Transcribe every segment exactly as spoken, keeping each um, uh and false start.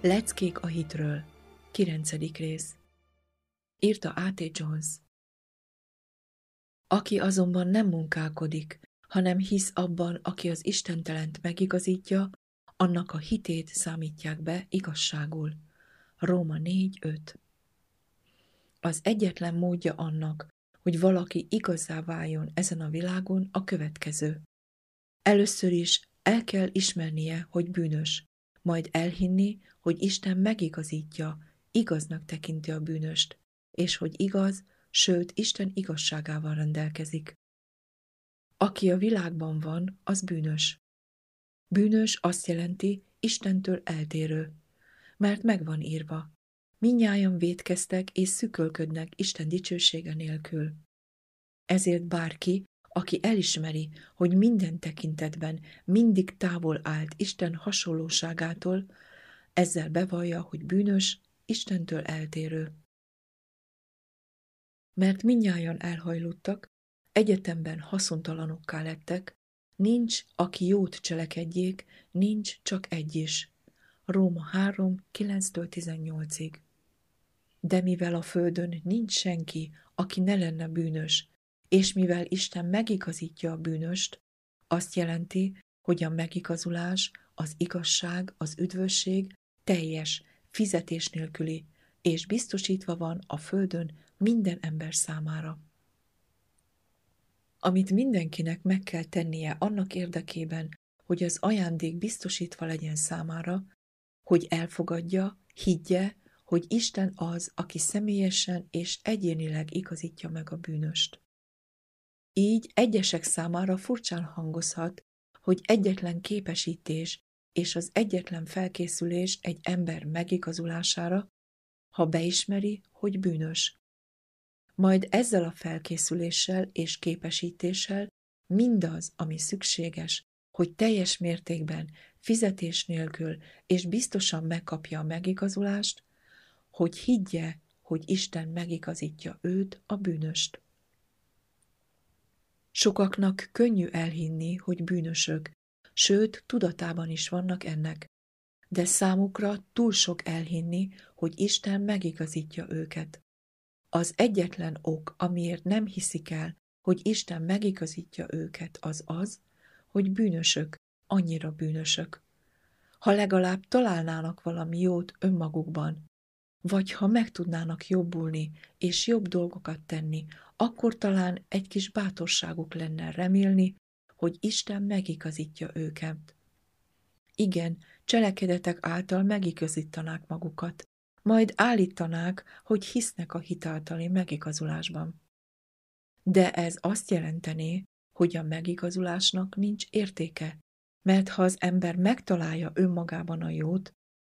Leckék a hitről. kilencedik rész. Írta á té. Jones. Aki azonban nem munkálkodik, hanem hisz abban, aki az istentelent megigazítja, annak a hitét számítják be igazságul. Róma négy öt. Az egyetlen módja annak, hogy valaki igazá váljon ezen a világon a következő. Először is el kell ismernie, hogy bűnös, majd elhinni, hogy Isten megigazítja, igaznak tekinti a bűnöst, és hogy igaz, sőt, Isten igazságával rendelkezik. Aki a világban van, az bűnös. Bűnös azt jelenti, Istentől eltérő, mert megvan írva. Mindnyájan vétkeztek és szükölködnek Isten dicsősége nélkül. Ezért bárki, aki elismeri, hogy minden tekintetben mindig távol állt Isten hasonlóságától, ezzel bevallja, hogy bűnös, Istentől eltérő. Mert mindnyájan elhajlottak, egyetemben haszontalanokká lettek, nincs, aki jót cselekedjék, nincs csak egy is. Róma három kilenctől tizennyolcig. De mivel a földön nincs senki, aki ne lenne bűnös, és mivel Isten megigazítja a bűnöst, azt jelenti, hogy a megigazulás, az igazság, az üdvösség teljes, fizetés nélküli, és biztosítva van a földön minden ember számára. Amit mindenkinek meg kell tennie annak érdekében, hogy az ajándék biztosítva legyen számára, hogy elfogadja, higgye, hogy Isten az, aki személyesen és egyénileg igazítja meg a bűnöst. Így egyesek számára furcsán hangozhat, hogy egyetlen képesítés és az egyetlen felkészülés egy ember megigazulására, ha beismeri, hogy bűnös. Majd ezzel a felkészüléssel és képesítéssel mindaz, ami szükséges, hogy teljes mértékben, fizetés nélkül és biztosan megkapja a megigazulást, hogy higgye, hogy Isten megigazítja őt, a bűnöst. Sokaknak könnyű elhinni, hogy bűnösök, sőt, tudatában is vannak ennek, de számukra túl sok elhinni, hogy Isten megigazítja őket. Az egyetlen ok, amiért nem hiszik el, hogy Isten megigazítja őket, az az, hogy bűnösök, annyira bűnösök. Ha legalább találnának valami jót önmagukban, vagy ha meg tudnának jobbulni és jobb dolgokat tenni, akkor talán egy kis bátorságuk lenne remélni, hogy Isten megigazítja őket. Igen, cselekedetek által megigazítanák magukat, majd állítanák, hogy hisznek a hit általi megigazulásban. De ez azt jelentené, hogy a megigazulásnak nincs értéke, mert ha az ember megtalálja önmagában a jót,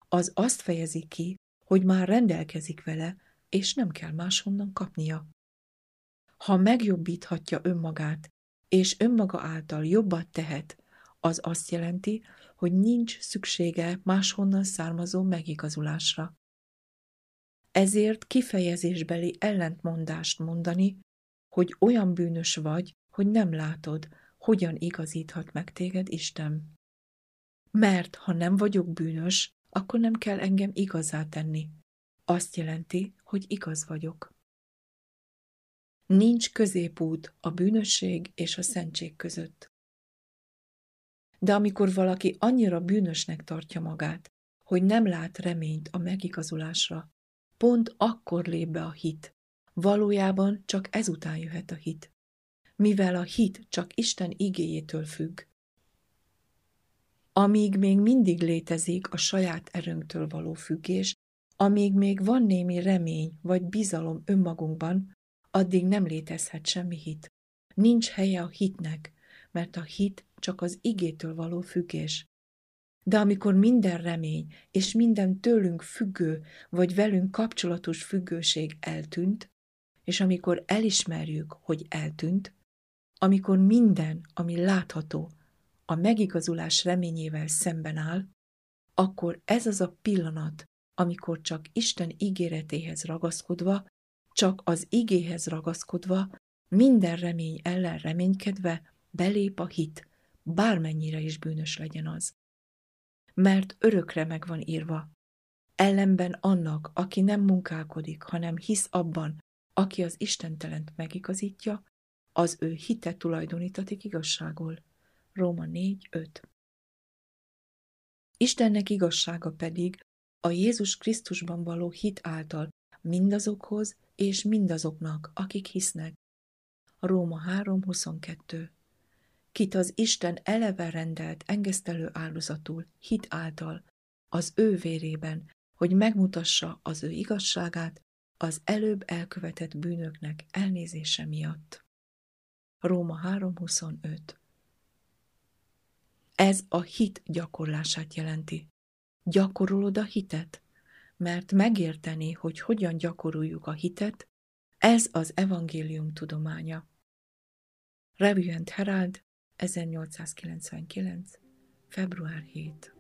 az azt fejezi ki, hogy már rendelkezik vele, és nem kell máshonnan kapnia. Ha megjobbíthatja önmagát, és önmaga által jobbat tehet, az azt jelenti, hogy nincs szüksége máshonnan származó megigazulásra. Ezért kifejezésbeli ellentmondást mondani, hogy olyan bűnös vagy, hogy nem látod, hogyan igazíthat meg téged Isten. Mert ha nem vagyok bűnös, akkor nem kell engem igazzá tenni. Azt jelenti, hogy igaz vagyok. Nincs középút a bűnösség és a szentség között. De amikor valaki annyira bűnösnek tartja magát, hogy nem lát reményt a megigazulásra, pont akkor lép be a hit. Valójában csak ezután jöhet a hit, mivel a hit csak Isten igéjétől függ. Amíg még mindig létezik a saját erőnktől való függés, amíg még van némi remény vagy bizalom önmagunkban, addig nem létezhet semmi hit. Nincs helye a hitnek, mert a hit csak az igétől való függés. De amikor minden remény és minden tőlünk függő vagy velünk kapcsolatos függőség eltűnt, és amikor elismerjük, hogy eltűnt, amikor minden, ami látható, a megigazulás reményével szemben áll, akkor ez az a pillanat, amikor csak Isten ígéretéhez ragaszkodva, csak az igéhez ragaszkodva, minden remény ellen reménykedve belép a hit, bármennyire is bűnös legyen az. Mert örökre meg van írva. Ellenben annak, aki nem munkálkodik, hanem hisz abban, aki az istentelent megigazítja, az ő hite tulajdonítatik igazságul. Róma négy öt. Istennek igazsága pedig a Jézus Krisztusban való hit által mindazokhoz és mindazoknak, akik hisznek. Róma három huszonkettő. Kit az Isten eleve rendelt engesztelő áldozatul, hit által, az ő vérében, hogy megmutassa az ő igazságát az előbb elkövetett bűnöknek elnézése miatt. Róma három huszonöt. Ez a hit gyakorlását jelenti. Gyakorolod a hitet, mert megérteni, hogy hogyan gyakoroljuk a hitet, ez az evangélium tudománya. Revue and Herald, ezernyolcszázkilencvenkilenc. február hét.